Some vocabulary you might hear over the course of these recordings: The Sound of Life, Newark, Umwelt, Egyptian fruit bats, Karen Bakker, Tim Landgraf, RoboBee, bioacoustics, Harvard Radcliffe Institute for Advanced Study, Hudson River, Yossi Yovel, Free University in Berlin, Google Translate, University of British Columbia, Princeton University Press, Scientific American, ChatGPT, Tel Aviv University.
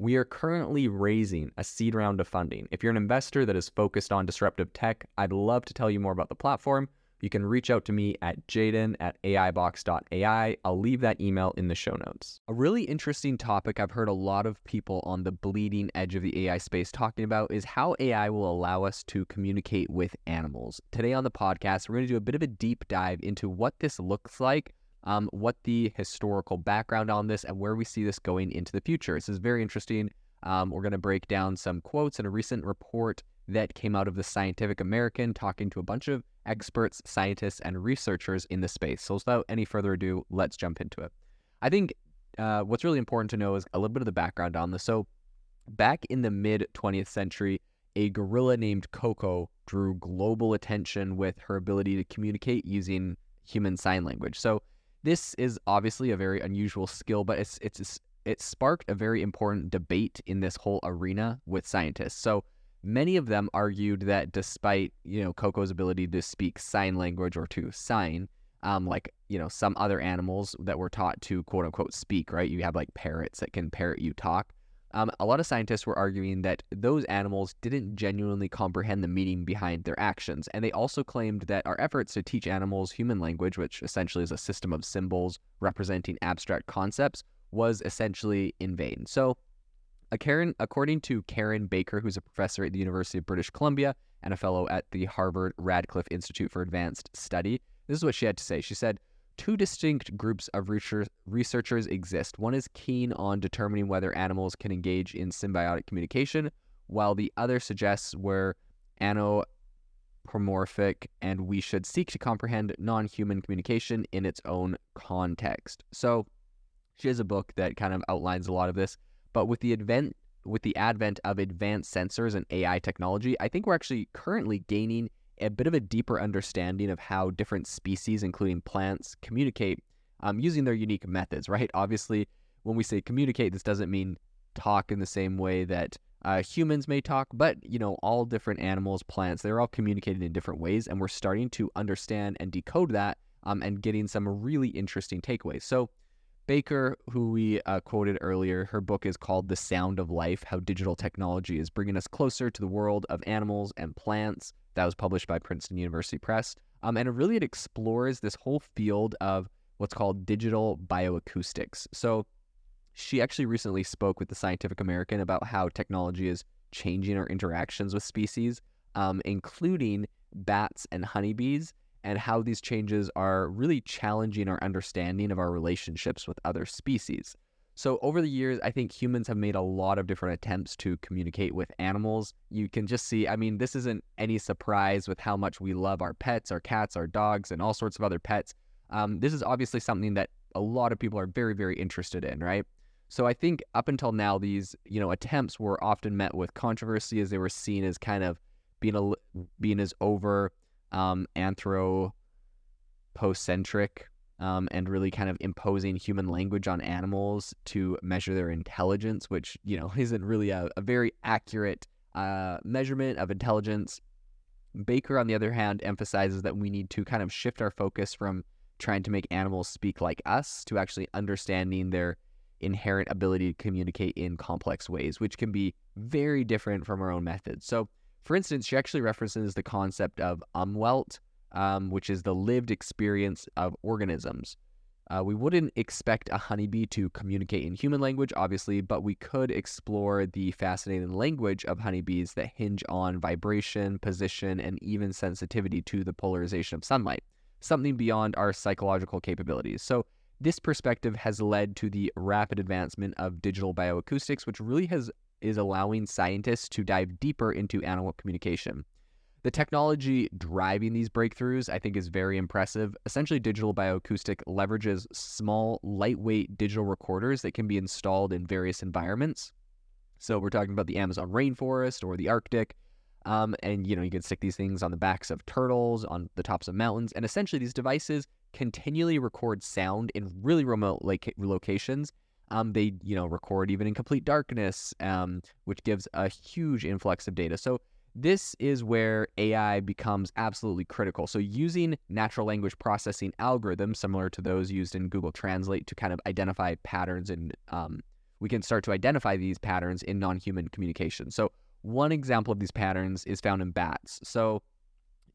We are currently raising a seed round of funding. If you're an investor that is focused on disruptive tech, I'd love to tell you more about the platform. You can reach out to me at jaden@aibox.ai. I'll leave that email in the show notes. A really interesting topic I've heard a lot of people on the bleeding edge of the AI space talking about is how AI will allow us to communicate with animals. Today on the podcast, we're going to do a bit of a deep dive into what this looks like, what the historical background on this, and where we see this going into the future. This is very interesting. We're going to break down some quotes in a recent report that came out of the Scientific American, talking to a bunch of experts, scientists, and researchers in the space. So without any further ado, let's jump into it. I think what's really important to know is a little bit of the background on this. So back in the mid-20th century, a gorilla named Coco drew global attention with her ability to communicate using human sign language. So this is obviously a very unusual skill, but it sparked a very important debate in this whole arena with scientists. So many of them argued that despite, Coco's ability to speak sign language or to sign, like some other animals that were taught to quote unquote speak, right? You have like parrots that can parrot you talk. A lot of scientists were arguing that those animals didn't genuinely comprehend the meaning behind their actions. And they also claimed that our efforts to teach animals human language, which essentially is a system of symbols representing abstract concepts, was essentially in vain. So according to Karen Bakker, who's a professor at the University of British Columbia and a fellow at the Harvard Radcliffe Institute for Advanced Study, this is what she had to say. She said, "Two distinct groups of researchers exist. One is keen on determining whether animals can engage in symbiotic communication, while the other suggests we're anthropomorphic and we should seek to comprehend non-human communication in its own context." So she has a book that kind of outlines a lot of this. But with the advent of advanced sensors and AI technology, I think we're actually currently gaining a bit of a deeper understanding of how different species, including plants, communicate using their unique methods, right? Obviously, when we say communicate, this doesn't mean talk in the same way that humans may talk, but, all different animals, plants, they're all communicating in different ways, and we're starting to understand and decode that and getting some really interesting takeaways. So Bakker, who we quoted earlier, her book is called The Sound of Life, How Digital Technology is Bringing Us Closer to the World of Animals and Plants. That was published by Princeton University Press. And it explores this whole field of what's called digital bioacoustics. So she actually recently spoke with the Scientific American about how technology is changing our interactions with species, including bats and honeybees, and how these changes are really challenging our understanding of our relationships with other species. So over the years, I think humans have made a lot of different attempts to communicate with animals. You can just see, this isn't any surprise with how much we love our pets, our cats, our dogs, and all sorts of other pets. This is obviously something that a lot of people are very, very interested in, right? So I think up until now, these, attempts were often met with controversy as they were seen as kind of being as over anthropocentric and really kind of imposing human language on animals to measure their intelligence, which, isn't really a very accurate measurement of intelligence. Bakker, on the other hand, emphasizes that we need to kind of shift our focus from trying to make animals speak like us to actually understanding their inherent ability to communicate in complex ways, which can be very different from our own methods. So for instance, she actually references the concept of Umwelt, which is the lived experience of organisms. We wouldn't expect a honeybee to communicate in human language, obviously, but we could explore the fascinating language of honeybees that hinge on vibration, position, and even sensitivity to the polarization of sunlight, something beyond our psychological capabilities. So this perspective has led to the rapid advancement of digital bioacoustics, which really is allowing scientists to dive deeper into animal communication. The technology driving these breakthroughs, I think, is very impressive. Essentially, digital bioacoustic leverages small, lightweight digital recorders that can be installed in various environments. So we're talking about the Amazon rainforest or the Arctic. And, you know, you can stick these things on the backs of turtles, on the tops of mountains. And essentially, these devices continually record sound in really remote locations. They, you know, record even in complete darkness, which gives a huge influx of data. So this is where AI becomes absolutely critical. So using natural language processing algorithms similar to those used in Google Translate to kind of identify patterns, and we can start to identify these patterns in non-human communication. So one example of these patterns is found in bats. So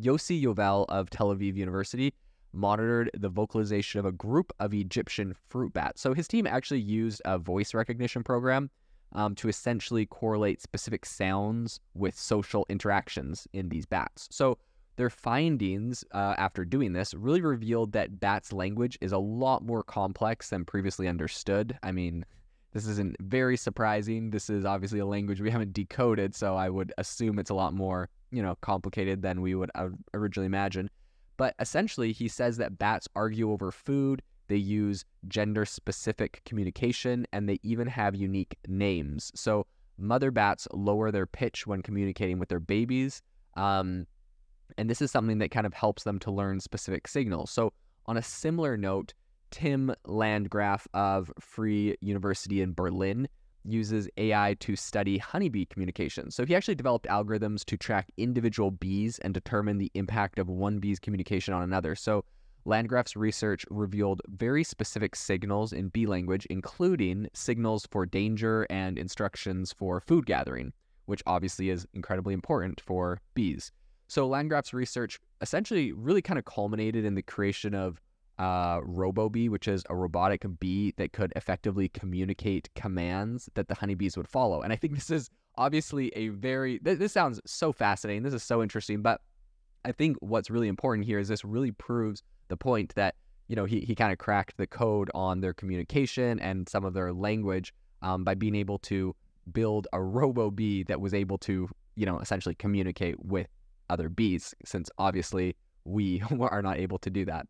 Yossi Yovel of Tel Aviv University monitored the vocalization of a group of Egyptian fruit bats. So his team actually used a voice recognition program to essentially correlate specific sounds with social interactions in these bats. So their findings after doing this really revealed that bats' language is a lot more complex than previously understood. I mean, this isn't very surprising. This is obviously a language we haven't decoded, so I would assume it's a lot more, you know, complicated than we would originally imagine. But essentially, he says that bats argue over food, they use gender-specific communication, and they even have unique names. So mother bats lower their pitch when communicating with their babies, and this is something that kind of helps them to learn specific signals. So on a similar note, Tim Landgraf of Free University in Berlin uses AI to study honeybee communication. So he actually developed algorithms to track individual bees and determine the impact of one bee's communication on another. So Landgraf's research revealed very specific signals in bee language, including signals for danger and instructions for food gathering, which obviously is incredibly important for bees. So Landgraf's research essentially really kind of culminated in the creation of RoboBee, which is a robotic bee that could effectively communicate commands that the honeybees would follow. And I think this is obviously a very, this sounds so fascinating. This is so interesting, but I think what's really important here is this really proves the point that, you know, he kind of cracked the code on their communication and some of their language by being able to build a RoboBee that was able to, you know, essentially communicate with other bees, since obviously we are not able to do that.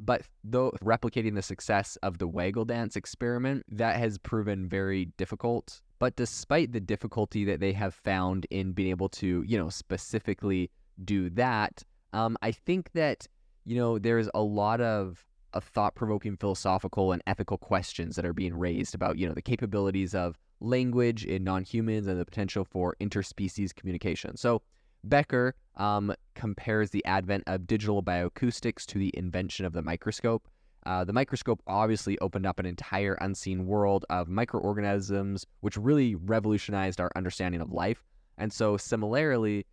But though replicating the success of the waggle dance experiment, that has proven very difficult. But despite the difficulty that they have found in being able to, you know, specifically do that, I think that, you know, there's a lot of thought-provoking philosophical and ethical questions that are being raised about, you know, the capabilities of language in non-humans and the potential for interspecies communication. So Bakker compares the advent of digital bioacoustics to the invention of the microscope. The microscope obviously opened up an entire unseen world of microorganisms, which really revolutionized our understanding of life. And so similarly,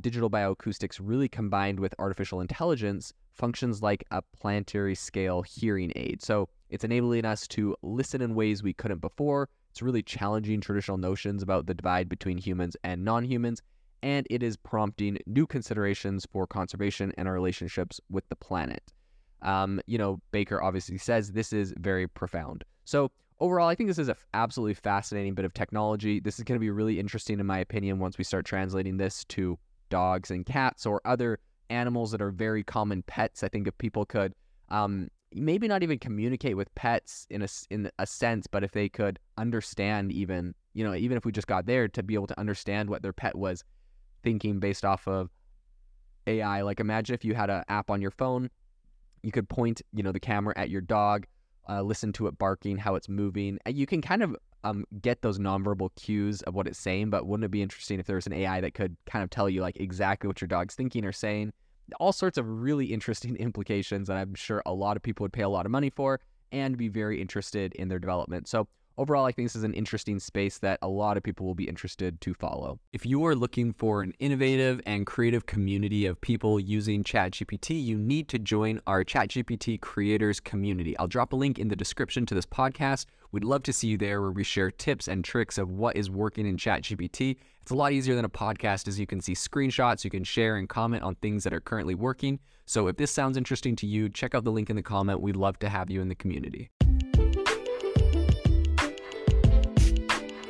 digital bioacoustics really combined with artificial intelligence functions like a planetary scale hearing aid. So it's enabling us to listen in ways we couldn't before. It's really challenging traditional notions about the divide between humans and non-humans, and it is prompting new considerations for conservation and our relationships with the planet. You know, Bakker obviously says this is very profound. So overall, I think this is an absolutely fascinating bit of technology. This is going to be really interesting, in my opinion, once we start translating this to dogs and cats or other animals that are very common pets. I think if people could maybe not even communicate with pets in a sense, but if they could understand, even, you know, even if we just got there to be able to understand what their pet was thinking based off of AI. Like, imagine if you had an app on your phone, you could point, you know, the camera at your dog, listen to it barking, how it's moving. You can kind of get those nonverbal cues of what it's saying, but wouldn't it be interesting if there was an AI that could kind of tell you like exactly what your dog's thinking or saying? All sorts of really interesting implications that I'm sure a lot of people would pay a lot of money for and be very interested in their development. So overall, I think this is an interesting space that a lot of people will be interested to follow. If you are looking for an innovative and creative community of people using ChatGPT, you need to join our ChatGPT creators community. I'll drop a link in the description to this podcast. We'd love to see you there, where we share tips and tricks of what is working in ChatGPT. It's a lot easier than a podcast, as you can see screenshots, you can share and comment on things that are currently working. So if this sounds interesting to you, check out the link in the comment. We'd love to have you in the community.